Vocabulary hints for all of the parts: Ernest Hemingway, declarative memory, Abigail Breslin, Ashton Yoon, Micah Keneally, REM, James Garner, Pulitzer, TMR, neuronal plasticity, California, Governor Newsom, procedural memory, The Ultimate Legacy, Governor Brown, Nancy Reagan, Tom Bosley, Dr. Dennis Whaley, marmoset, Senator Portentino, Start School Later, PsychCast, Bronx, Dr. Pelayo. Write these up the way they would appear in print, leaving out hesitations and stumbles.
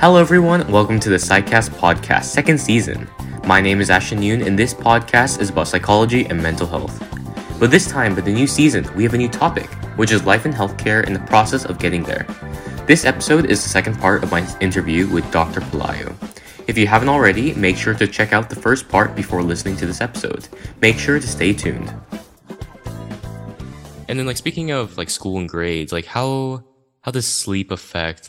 Hello everyone, welcome to the PsychCast podcast second season. My name is Ashton Yoon and this podcast is about psychology and mental health. But this time for the new season, we have a new topic, which is life and healthcare and the process of getting there. This episode is the second part of my interview with Dr. Pelayo. If you haven't already, make sure to check out the first part before listening to this episode. Make sure to stay tuned. And then speaking of school and grades, how does sleep affect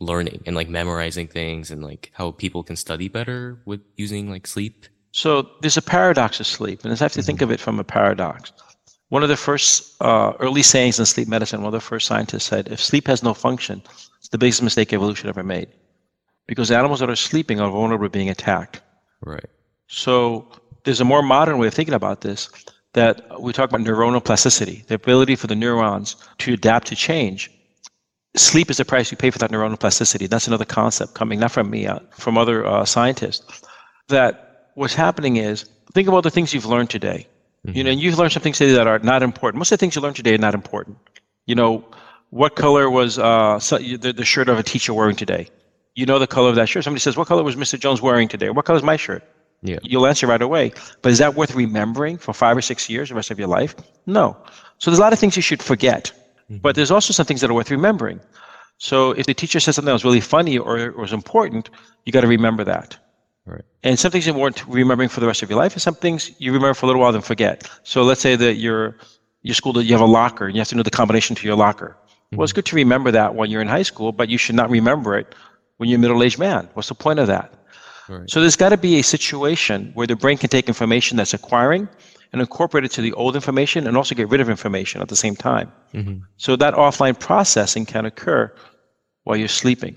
learning and memorizing things and how people can study better with using sleep? So there's a paradox of sleep, and I have to think of it from a paradox. One of the first early sayings in sleep medicine, one of the first scientists said, if sleep has no function, it's the biggest mistake evolution ever made. Because animals that are sleeping are vulnerable to being attacked. Right. So there's a more modern way of thinking about this, that we talk about neuronal plasticity, the ability for the neurons to adapt to change. Sleep is the price you pay for that neuronal plasticity. That's another concept coming, not from me, from other scientists. That what's happening is, think about the things you've learned today. Mm-hmm. You know, and you've learned some things today that are not important. Most of the things you learned today are not important. You know, what color was the shirt of a teacher wearing today? You know the color of that shirt. Somebody says, what color was Mr. Jones wearing today? What color is my shirt? Yeah. You'll answer right away. But is that worth remembering for 5 or 6 years, the rest of your life? No. So there's a lot of things you should forget. But there's also some things that are worth remembering. So if the teacher says something that was really funny or was important, you got to remember that. Right. And some things you weren't remembering for the rest of your life, and some things you remember for a little while then forget. So let's say that your school, that you have a locker, and you have to know the combination to your locker. Mm-hmm. Well, it's good to remember that when you're in high school, but you should not remember it when you're a middle-aged man. What's the point of that? Right. So there's got to be a situation where the brain can take information that's acquiring and incorporate it to the old information and also get rid of information at the same time. Mm-hmm. So that offline processing can occur while you're sleeping.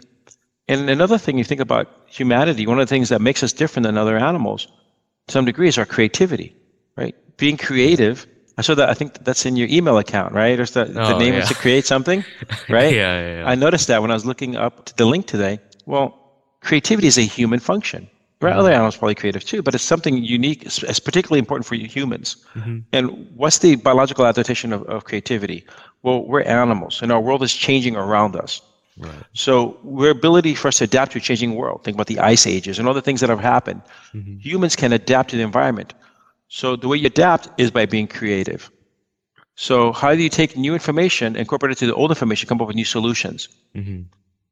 And another thing you think about humanity, one of the things that makes us different than other animals, to some degree, is our creativity, right? Being creative. I think that's in your email account, right? Or the name is to create something, right? I noticed that when I was looking up the link today. Well, creativity is a human function. Right, other animals are probably creative too, but it's something unique. It's particularly important for humans. Mm-hmm. And what's the biological adaptation of creativity? Well, we're animals, and our world is changing around us. Right. So our ability for us to adapt to a changing world, think about the ice ages and all the things that have happened. Mm-hmm. Humans can adapt to the environment. So the way you adapt is by being creative. So how do you take new information, incorporate it to the old information, come up with new solutions? Mm-hmm.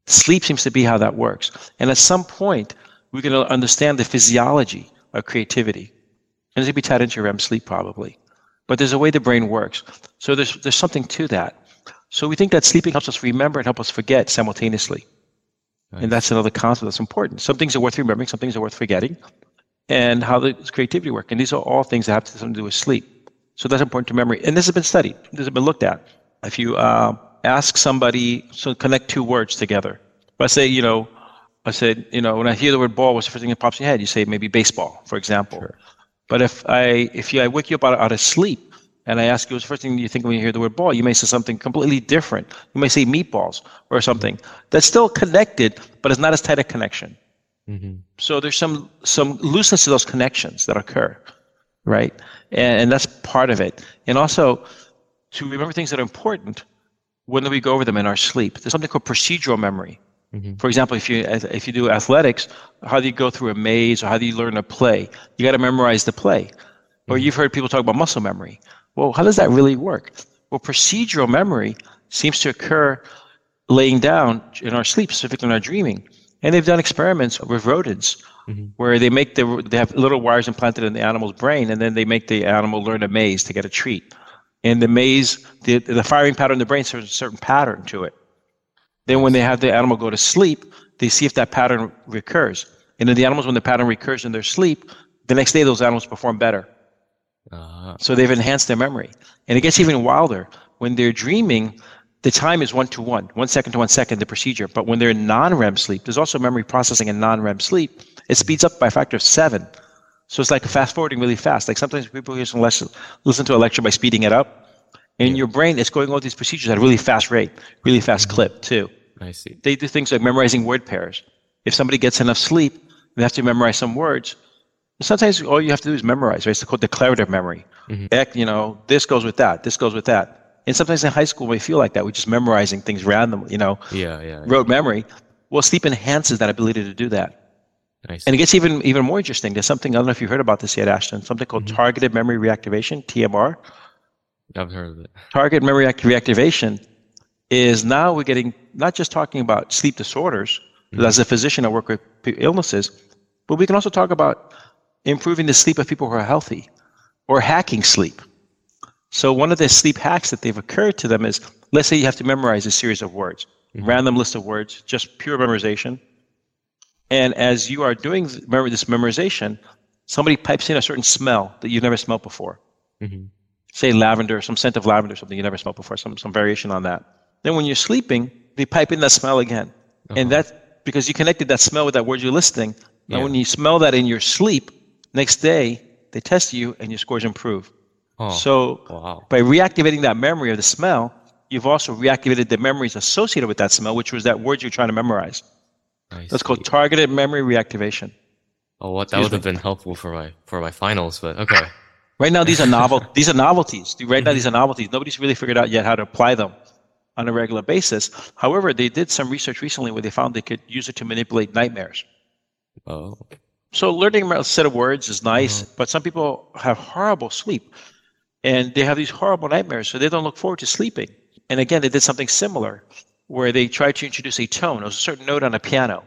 Sleep seems to be how that works. And at some point, we can understand the physiology of creativity. And it's going to be tied into REM sleep probably. But there's a way the brain works. So there's something to that. So we think that sleeping helps us remember and help us forget simultaneously. Nice. And that's another concept that's important. Some things are worth remembering, some things are worth forgetting, and how does creativity work. And these are all things that have something to do with sleep. So that's important to memory. And this has been studied. This has been looked at. If you ask somebody, so connect two words together. But say, when I hear the word ball, what's the first thing that pops in your head? You say maybe baseball, for example. Sure. But if I wake you up out of sleep and I ask you what's the first thing you think when you hear the word ball, you may say something completely different. You may say meatballs or something. Mm-hmm. That's still connected, but it's not as tight a connection. Mm-hmm. So there's some looseness to those connections that occur, right? And that's part of it. And also, to remember things that are important, when do we go over them in our sleep? There's something called procedural memory. For example, if you do athletics, how do you go through a maze or how do you learn a play? You got to memorize the play. Or you've heard people talk about muscle memory. Well, how does that really work? Well, procedural memory seems to occur laying down in our sleep, specifically in our dreaming. And they've done experiments with rodents where they have little wires implanted in the animal's brain, and then they make the animal learn a maze to get a treat. And the maze, the firing pattern in the brain, has a certain pattern to it. Then when they have the animal go to sleep, they see if that pattern recurs. And then the animals, when the pattern recurs in their sleep, the next day those animals perform better. Uh-huh. So they've enhanced their memory. And it gets even wilder. When they're dreaming, the time is 1 second to 1 second, the procedure. But when they're in non-REM sleep, there's also memory processing in non-REM sleep, it speeds up by a factor of 7. So it's like fast-forwarding really fast. Sometimes people listen to a lecture by speeding it up. And your brain is going over these procedures at a really fast rate, really fast clip too. I see. They do things like memorizing word pairs. If somebody gets enough sleep, they have to memorize some words. Sometimes all you have to do is memorize, right? It's called declarative memory. Mm-hmm. This goes with that, this goes with that. And sometimes in high school we feel like that. We're just memorizing things randomly, rote memory. Well, sleep enhances that ability to do that. Nice. And it gets even more interesting. There's something, I don't know if you've heard about this yet, Ashton, something called targeted memory reactivation, TMR. I've heard of it. Targeted memory reactivation is now we're getting, not just talking about sleep disorders, as a physician I work with illnesses, but we can also talk about improving the sleep of people who are healthy or hacking sleep. So one of the sleep hacks that they've occurred to them is, let's say you have to memorize a series of words, random list of words, just pure memorization. And as you are doing this memorization, somebody pipes in a certain smell that you've never smelled before. Say lavender, some scent of lavender, something you never smelled before, some variation on that. Then when you're sleeping, they pipe in that smell again. And that's because you connected that smell with that word you're listening. And when you smell that in your sleep, next day, they test you and your scores improve. By reactivating that memory of the smell, you've also reactivated the memories associated with that smell, which was that word you're trying to memorize. That's called targeted memory reactivation. Oh, what that would have been helpful for my finals, but okay. Right now, these are novelties. Right now, these are novelties. Nobody's really figured out yet how to apply them on a regular basis. However, they did some research recently where they found they could use it to manipulate nightmares. Oh. So learning a set of words is nice, but some people have horrible sleep, and they have these horrible nightmares, so they don't look forward to sleeping. And again, they did something similar, where they tried to introduce a tone, a certain note on a piano,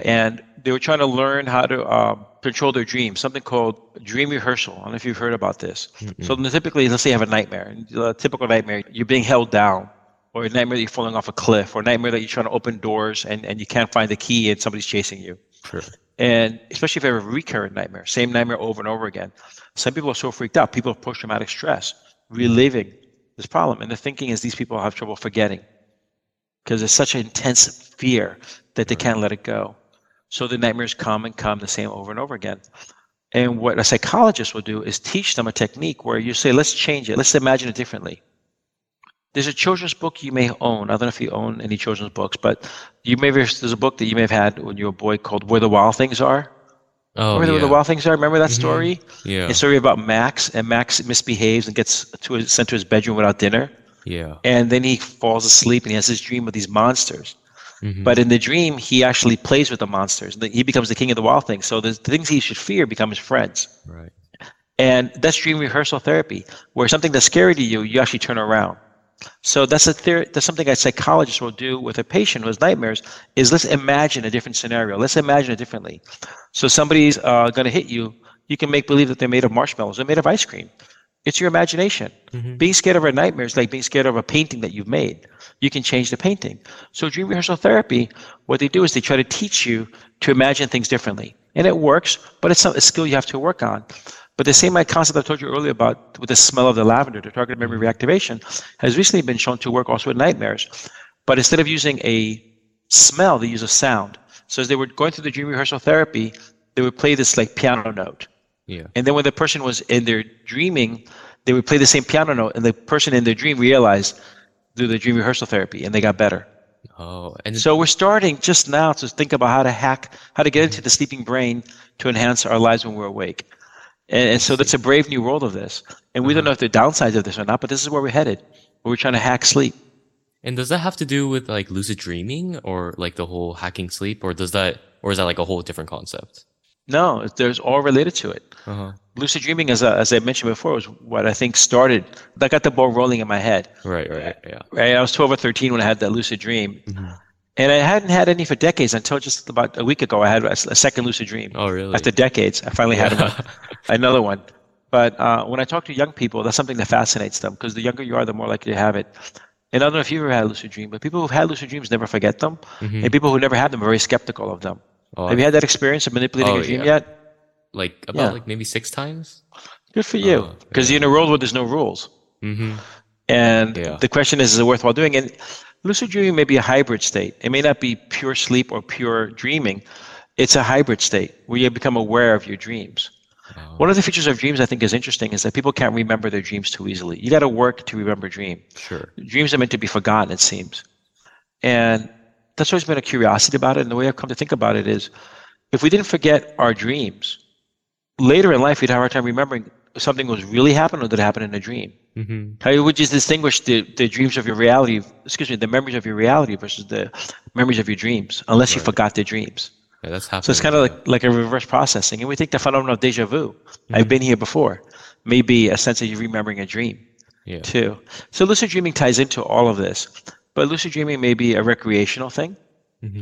and they were trying to learn how to control their dreams, something called dream rehearsal. I don't know if you've heard about this. So typically, let's say you have a nightmare, a typical nightmare, you're being held down, or a nightmare that you're falling off a cliff, or a nightmare that you're trying to open doors and you can't find the key and somebody's chasing you. Sure. And especially if you have a recurrent nightmare, same nightmare over and over again. Some people are so freaked out, people have post-traumatic stress, reliving this problem. And the thinking is these people have trouble forgetting, because there's such an intense fear that they can't let it go. So the nightmares come the same over and over again. And what a psychologist will do is teach them a technique where you say, let's change it. Let's imagine it differently. There's a children's book you may own. I don't know if you own any children's books, but there's a book that you may have had when you were a boy called Where the Wild Things Are. Oh, Where the Wild Things Are? Remember that story? Yeah. It's a story about Max, and Max misbehaves and gets sent to his bedroom without dinner. Yeah. And then he falls asleep and he has this dream of these monsters. But in the dream, he actually plays with the monsters. He becomes the king of the wild things. So the things he should fear become his friends. Right. And that's dream rehearsal therapy, where something that's scary to you, you actually turn around. So that's something a psychologist will do with a patient who has nightmares, is let's imagine a different scenario. Let's imagine it differently. So somebody's going to hit you. You can make believe that they're made of marshmallows. They're made of ice cream. It's your imagination. Being scared of a nightmare is like being scared of a painting that you've made. You can change the painting. So dream rehearsal therapy, what they do is they try to teach you to imagine things differently. And it works, but it's a skill you have to work on. But the same concept I told you earlier about with the smell of the lavender, the targeted memory reactivation, has recently been shown to work also with nightmares. But instead of using a smell, they use a sound. So as they were going through the dream rehearsal therapy, they would play this like piano note. Yeah. And then when the person was in their dreaming, they would play the same piano note, and the person in their dream realized through the dream rehearsal therapy, and they got better. Oh, and so we're starting just now to think about how to get into the sleeping brain to enhance our lives when we're awake. And so that's a brave new world of this. And we don't know if the downsides of this or not, but this is where we're headed, where we're trying to hack sleep. And does that have to do with like lucid dreaming or like the whole hacking sleep, or is that like a whole different concept? No, there's all related to it. Lucid dreaming, as I mentioned before, was what I think started. That got the ball rolling in my head. Right, yeah. Right, I was 12 or 13 when I had that lucid dream. And I hadn't had any for decades until just about a week ago. I had a second lucid dream. Oh, really? After decades, I finally had another one. But when I talk to young people, that's something that fascinates them, because the younger you are, the more likely to have it. And I don't know if you've ever had a lucid dream, but people who've had lucid dreams never forget them. And people who never had them are very skeptical of them. Oh, have you had that experience of manipulating your dream yet? Like maybe 6 times? Good for you. Because you're in a world where there's no rules. And the question is it worthwhile doing? And lucid dreaming may be a hybrid state. It may not be pure sleep or pure dreaming. It's a hybrid state where you become aware of your dreams. Oh. One of the features of dreams I think is interesting is that people can't remember their dreams too easily. You got to work to remember a dream. Sure. Dreams are meant to be forgotten, it seems. And that's always been a curiosity about it, and the way I've come to think about it is, if we didn't forget our dreams, later in life we'd have a hard time remembering if something was really happened or did it happen in a dream. Mm-hmm. How you would just distinguish the dreams of your reality, excuse me, the memories of your reality versus the memories of your dreams, unless you forgot the dreams. Yeah, that's happening. So it's kind of like a reverse processing. And we take the phenomenon of deja vu. Mm-hmm. I've been here before. Maybe a sense of you remembering a dream too. So lucid dreaming ties into all of this. But lucid dreaming may be a recreational thing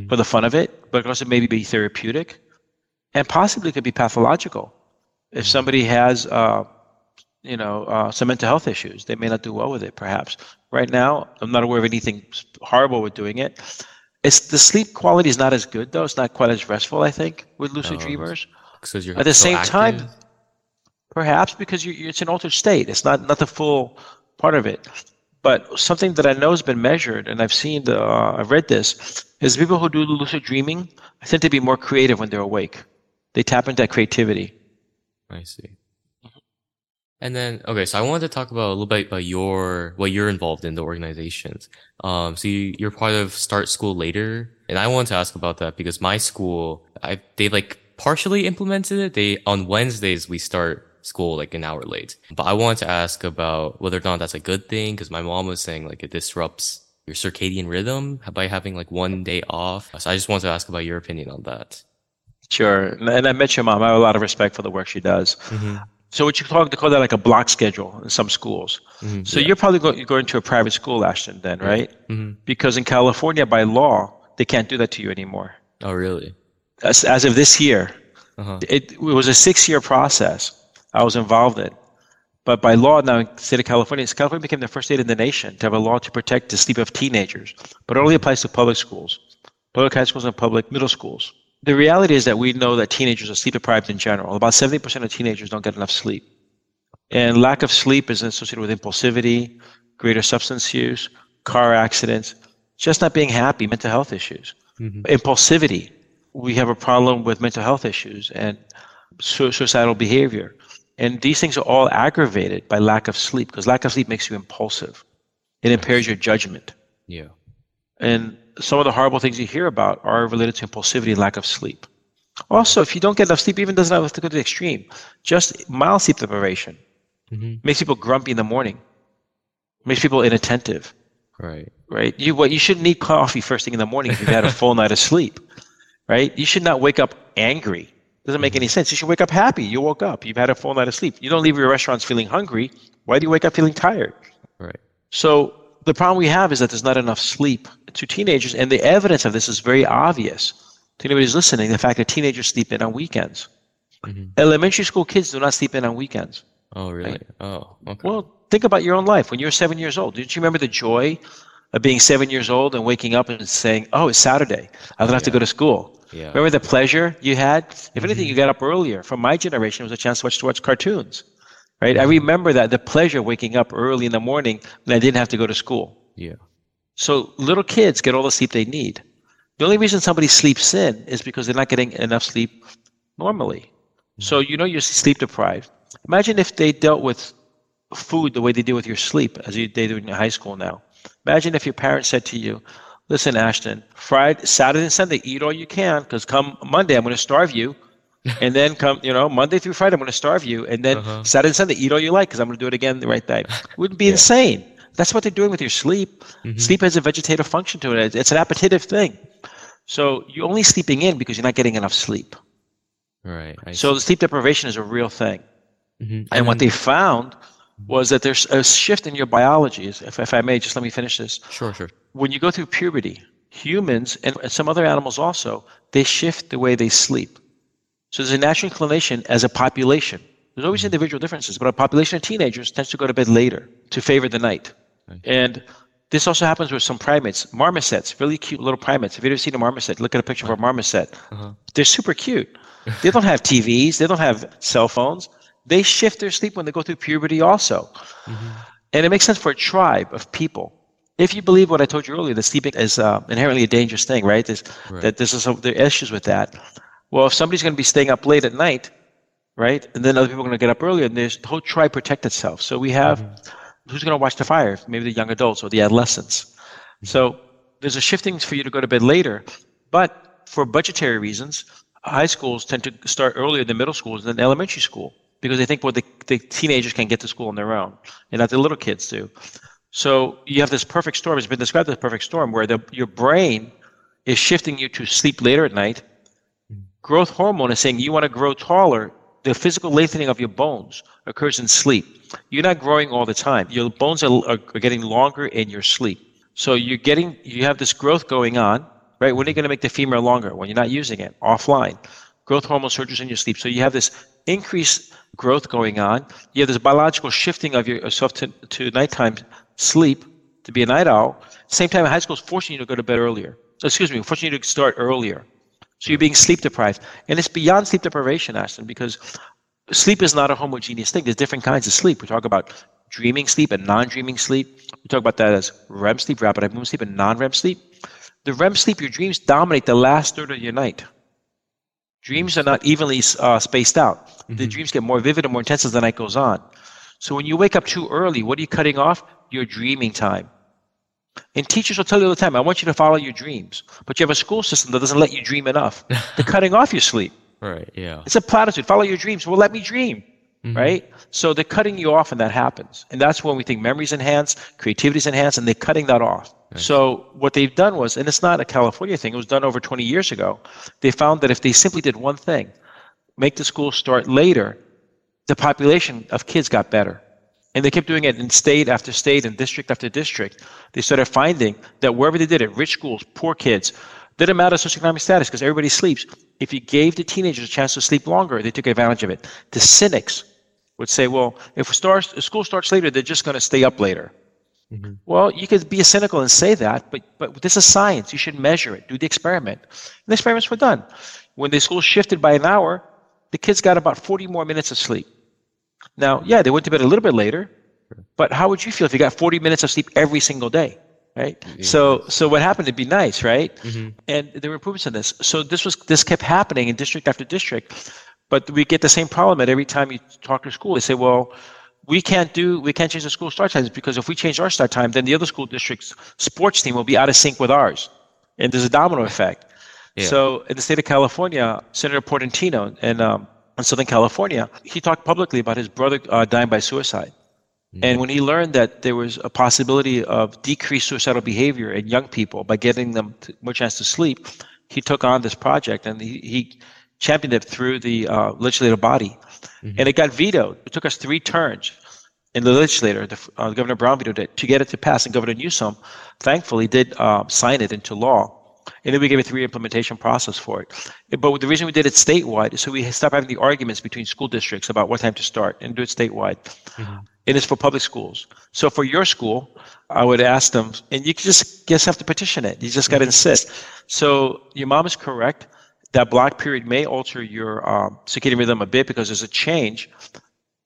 for the fun of it, but it also maybe be therapeutic and possibly could be pathological. If somebody has... some mental health issues. They may not do well with it, perhaps. Right now, I'm not aware of anything horrible with doing it. It's the sleep quality is not as good, though. It's not quite as restful, I think, with lucid dreamers. At the same time, perhaps because it's an altered state. It's not the full part of it. But something that I know has been measured, and I've seen, I've read this, is people who do lucid dreaming tend to be more creative when they're awake. They tap into that creativity. I see. And then, okay, so I wanted to talk about a little bit about what you're involved in, the organizations. So you're part of Start School Later, and I wanted to ask about that because my school, they like partially implemented it. On Wednesdays, we start school like an hour late. But I wanted to ask about whether or not that's a good thing, because my mom was saying like it disrupts your circadian rhythm by having like one day off. So I just wanted to ask about your opinion on that. Sure. And I met your mom. I have a lot of respect for the work she does. Mm-hmm. So what you call that like a block schedule in some schools. Mm-hmm, so you're probably going to a private school, Ashton, then, right? Mm-hmm. Because in California, by law, they can't do that to you anymore. Oh, really? As of this year. Uh-huh. It was a 6-year process. I was involved in. But by law now in the state of California, California became the first state in the nation to have a law to protect the sleep of teenagers. But it only applies to public schools, public high schools and public middle schools. The reality is that we know that teenagers are sleep deprived in general. About 70% of teenagers don't get enough sleep. And lack of sleep is associated with impulsivity, greater substance use, car accidents, just not being happy, mental health issues. Mm-hmm. Impulsivity. We have a problem with mental health issues and suicidal behavior. And these things are all aggravated by lack of sleep, because lack of sleep makes you impulsive. It impairs your judgment. Yeah. And some of the horrible things you hear about are related to impulsivity and lack of sleep. Also, if you don't get enough sleep, even doesn't have to go to the extreme. Just mild sleep deprivation makes people grumpy in the morning, makes people inattentive. Right. You shouldn't need coffee first thing in the morning if you've had a full night of sleep. Right. You should not wake up angry. It doesn't make any sense. You should wake up happy. You woke up. You've had a full night of sleep. You don't leave your restaurants feeling hungry. Why do you wake up feeling tired? Right. So the problem we have is that there's not enough sleep to teenagers, and the evidence of this is very obvious to anybody who's listening, the fact that teenagers sleep in on weekends. Mm-hmm. Elementary school kids do not sleep in on weekends. Oh, really? Right? Oh, okay. Well, think about your own life. When you were 7 years old, didn't you remember the joy of being 7 years old and waking up and saying, oh, it's Saturday. I don't have to go to school. Yeah. Remember the pleasure you had? If anything, you got up earlier. For my generation, it was a chance to watch cartoons. Right, I remember that the pleasure of waking up early in the morning when I didn't have to go to school. Yeah. So little kids get all the sleep they need. The only reason somebody sleeps in is because they're not getting enough sleep normally. Mm-hmm. So you know you're sleep deprived. Imagine if they dealt with food the way they deal with your sleep, as they do in high school now. Imagine if your parents said to you, listen, Ashton, Friday, Saturday and Sunday, eat all you can, because come Monday I'm going to starve you. And then come, Monday through Friday, I'm going to starve you. And then Saturday and Sunday, eat all you like because I'm going to do it again the right time. It wouldn't be insane. That's what they're doing with your sleep. Mm-hmm. Sleep has a vegetative function to it. It's an appetitive thing. So you're only sleeping in because you're not getting enough sleep. Right. So the sleep deprivation is a real thing. Mm-hmm. And what they found was that there's a shift in your biology. If I may, just let me finish this. Sure. When you go through puberty, humans and some other animals also, they shift the way they sleep. So there's a natural inclination as a population. There's always individual differences, but a population of teenagers tends to go to bed later to favor the night. Okay. And this also happens with some primates, marmosets, really cute little primates. If you've ever seen a marmoset, look at a picture of a marmoset. Uh-huh. They're super cute. They don't have TVs. They don't have cell phones. They shift their sleep when they go through puberty also. Mm-hmm. And it makes sense for a tribe of people. If you believe what I told you earlier, that sleeping is inherently a dangerous thing, right? There are issues with that. Well, if somebody's going to be staying up late at night, right, and then other people are going to get up earlier, and there's the whole tribe protect itself. So we have who's going to watch the fire? Maybe the young adults or the adolescents. Mm-hmm. So there's a shifting for you to go to bed later, but for budgetary reasons, high schools tend to start earlier than middle schools than elementary school. because they think, well, the teenagers can get to school on their own, and that the little kids do. So you have this perfect storm. It's been described as a perfect storm where your brain is shifting you to sleep later at night. Growth hormone is saying you want to grow taller. The physical lengthening of your bones occurs in sleep. You're not growing all the time. Your bones are getting longer in your sleep. So you have this growth going on, right? When are you going to make the femur longer? When you're not using it, offline. Growth hormone surges in your sleep. So you have this increased growth going on. You have this biological shifting of yourself to nighttime sleep, to be a night owl. Same time, high school is forcing you to go to bed earlier. Excuse me, forcing you to start earlier. So you're being sleep deprived. And it's beyond sleep deprivation, Ashton, because sleep is not a homogeneous thing. There's different kinds of sleep. We talk about dreaming sleep and non-dreaming sleep. We talk about that as REM sleep, rapid eye movement sleep, and non-REM sleep. The REM sleep, your dreams dominate the last third of your night. Dreams are not evenly spaced out. Mm-hmm. The dreams get more vivid and more intense as the night goes on. So when you wake up too early, what are you cutting off? Your dreaming time. And teachers will tell you all the time, I want you to follow your dreams. But you have a school system that doesn't let you dream enough. They're cutting off your sleep. Right, yeah. It's a platitude. Follow your dreams. Well, let me dream, mm-hmm. right? So they're cutting you off, and that happens. And that's when we think memory's enhanced, creativity's enhanced, and they're cutting that off. Right. So what they've done was, and it's not a California thing, it was done over 20 years ago, they found that if they simply did one thing, make the school start later, the population of kids got better. And they kept doing it in state after state and district after district. They started finding that wherever they did it, rich schools, poor kids, didn't matter socioeconomic status because everybody sleeps. If you gave the teenagers a chance to sleep longer, they took advantage of it. The cynics would say, well, if school starts later, they're just going to stay up later. Mm-hmm. Well, you could be cynical and say that, but this is science. You should measure it. Do the experiment. And the experiments were done. When the school shifted by an hour, the kids got about 40 more minutes of sleep. Now, yeah, they went to bed a little bit later, but how would you feel if you got 40 minutes of sleep every single day, right? Yeah. So what happened? It'd be nice, right? Mm-hmm. And there were improvements in this. So this kept happening in district after district, but we get the same problem at every time you talk to school. They say, well, we can't change the school start times because if we change our start time, then the other school district's sports team will be out of sync with ours, and there's a domino effect. Yeah. So in the state of California, Senator Portentino and in Southern California, he talked publicly about his brother dying by suicide. Mm-hmm. And when he learned that there was a possibility of decreased suicidal behavior in young people by giving them more chance to sleep, he took on this project and he championed it through the legislative body. Mm-hmm. And it got vetoed. It took us 3 turns in the legislature. Governor Brown vetoed it to get it to pass. And Governor Newsom, thankfully, did sign it into law. And then we gave a 3-year implementation process for it. But the reason we did it statewide is so we stopped having the arguments between school districts about what time to start and do it statewide. Mm-hmm. And it's for public schools. So for your school, I would ask them, and you just have to petition it. You just got to insist. So your mom is correct. That block period may alter your circadian rhythm a bit because there's a change.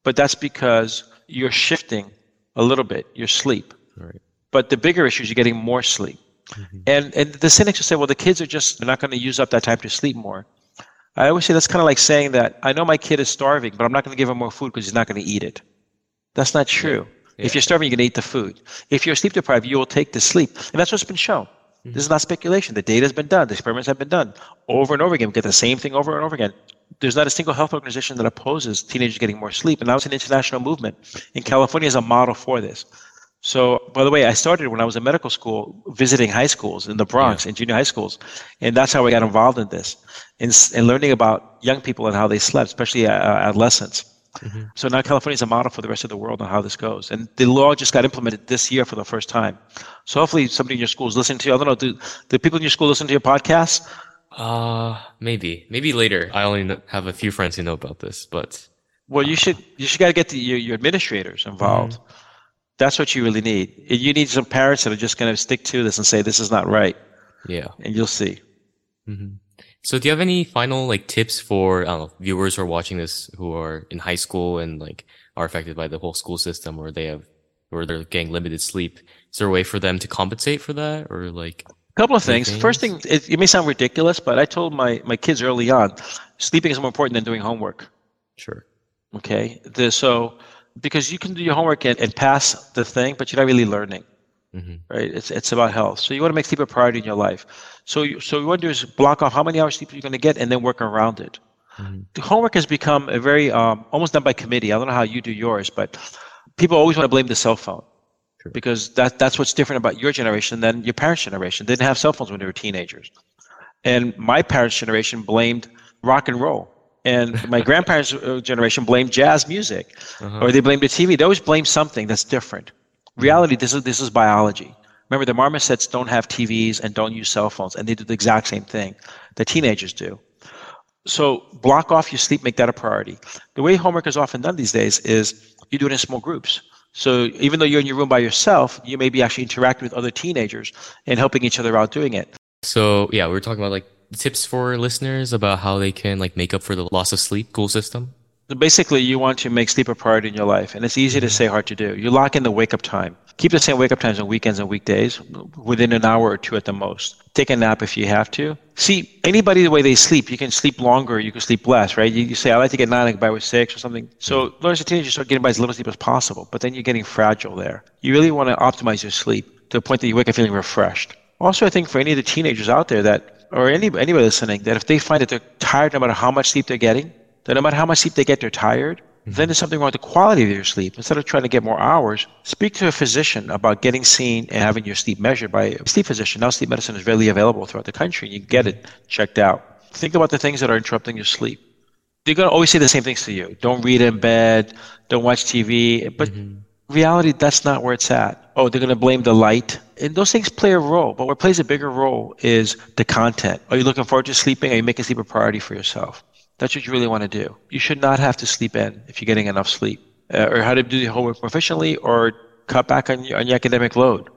But that's because you're shifting a little bit, your sleep. Right. But the bigger issue is you're getting more sleep. Mm-hmm. And the cynics will say, well, the kids are just not going to use up that time to sleep more. I always say that's kind of like saying that I know my kid is starving, but I'm not going to give him more food because he's not going to eat it. That's not true. Yeah. If you're starving, you're going to eat the food. If you're sleep deprived, you will take the sleep. And that's what's been shown. Mm-hmm. This is not speculation. The data has been done. The experiments have been done over and over again. We get the same thing over and over again. There's not a single health organization that opposes teenagers getting more sleep. And that was an international movement. And California is a model for this. So, by the way, I started when I was in medical school visiting high schools in the Bronx, in junior high schools, and that's how I got involved in this, and learning about young people and how they slept, especially adolescents. Mm-hmm. So now California is a model for the rest of the world on how this goes, and the law just got implemented this year for the first time. So hopefully somebody in your school is listening to you. I don't know, do people in your school listen to your podcast? Maybe later. I only have a few friends who know about this, but... Well, you should got to get your administrators involved. Mm-hmm. That's what you really need. You need some parents that are just going to stick to this and say, this is not right. Yeah. And you'll see. Mm-hmm. So do you have any final tips for viewers who are watching this who are in high school and are affected by the whole school system or they're getting limited sleep? Is there a way for them to compensate for that or A couple of things. First thing, it may sound ridiculous, but I told my kids early on, sleeping is more important than doing homework. Sure. Okay. Because you can do your homework and pass the thing, but you're not really learning, mm-hmm. right? It's about health. So you want to make sleep a priority in your life. So what you want to do is block off how many hours sleep you're going to get and then work around it. Mm-hmm. Homework has become a very almost done by committee. I don't know how you do yours, but people always want to blame the cell phone. True. Because that's what's different about your generation than your parents' generation. They didn't have cell phones when they were teenagers. And my parents' generation blamed rock and roll. And my grandparents' generation blamed jazz music, or they blamed the TV. They always blame something that's different. Reality, this is biology. Remember, the marmosets don't have TVs and don't use cell phones, and they do the exact same thing that teenagers do. So block off your sleep, make that a priority. The way homework is often done these days is you do it in small groups. So even though you're in your room by yourself, you may be actually interacting with other teenagers and helping each other out doing it. So yeah, we were talking about like tips for listeners about how they can like make up for the loss of sleep school system. So basically, you want to make sleep a priority in your life, and it's easy to say, hard to do. You lock in the wake-up time. Keep the same wake-up times on weekends and weekdays, within an hour or two at the most. Take a nap if you have to. See, anybody, the way they sleep, you can sleep longer, you can sleep less, right? You say, I like to get 9, I can buy with 6 or something. So learn as a teenager, start getting by as little sleep as possible, but then you're getting fragile there. You really want to optimize your sleep to the point that you wake up feeling refreshed. Also, I think for any of the teenagers out there that, or anybody listening, that if they find that they're tired no matter how much sleep they're getting, that no matter how much sleep they get, they're tired, then there's something wrong with the quality of your sleep. Instead of trying to get more hours, speak to a physician about getting seen and having your sleep measured by a sleep physician. Now sleep medicine is readily available throughout the country, and you can get it checked out. Think about the things that are interrupting your sleep. They're going to always say the same things to you. Don't read in bed, don't watch TV, but reality, that's not where it's at. Oh, they're going to blame the light. And those things play a role, but what plays a bigger role is the content. Are you looking forward to sleeping? Are you making sleep a priority for yourself? That's what you really want to do. You should not have to sleep in if you're getting enough sleep. Or how to do your homework proficiently, or cut back on your academic load.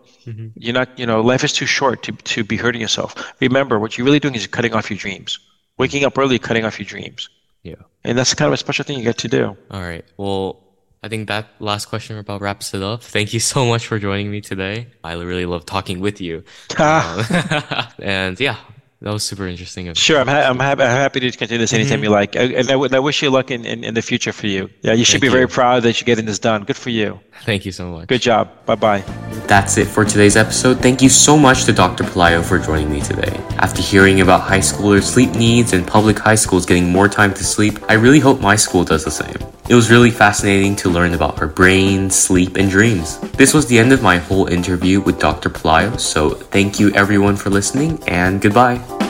You're not, life is too short to be hurting yourself. Remember, what you're really doing is cutting off your dreams. Waking up early, cutting off your dreams. Yeah. And that's kind of a special thing you get to do. All right. Well, I think that last question about wraps it up. Thank you so much for joining me today. I really love talking with you. And yeah. That was super interesting. Sure, I'm happy to continue this anytime you like. And I wish you luck in the future for you. Yeah, you should be very proud that you're getting this done. Good for you. Thank you so much. Good job. Bye-bye. That's it for today's episode. Thank you so much to Dr. Pelayo for joining me today. After hearing about high schoolers' sleep needs and public high schools getting more time to sleep, I really hope my school does the same. It was really fascinating to learn about our brain, sleep, and dreams. This was the end of my whole interview with Dr. Pelayo, so thank you everyone for listening, and goodbye.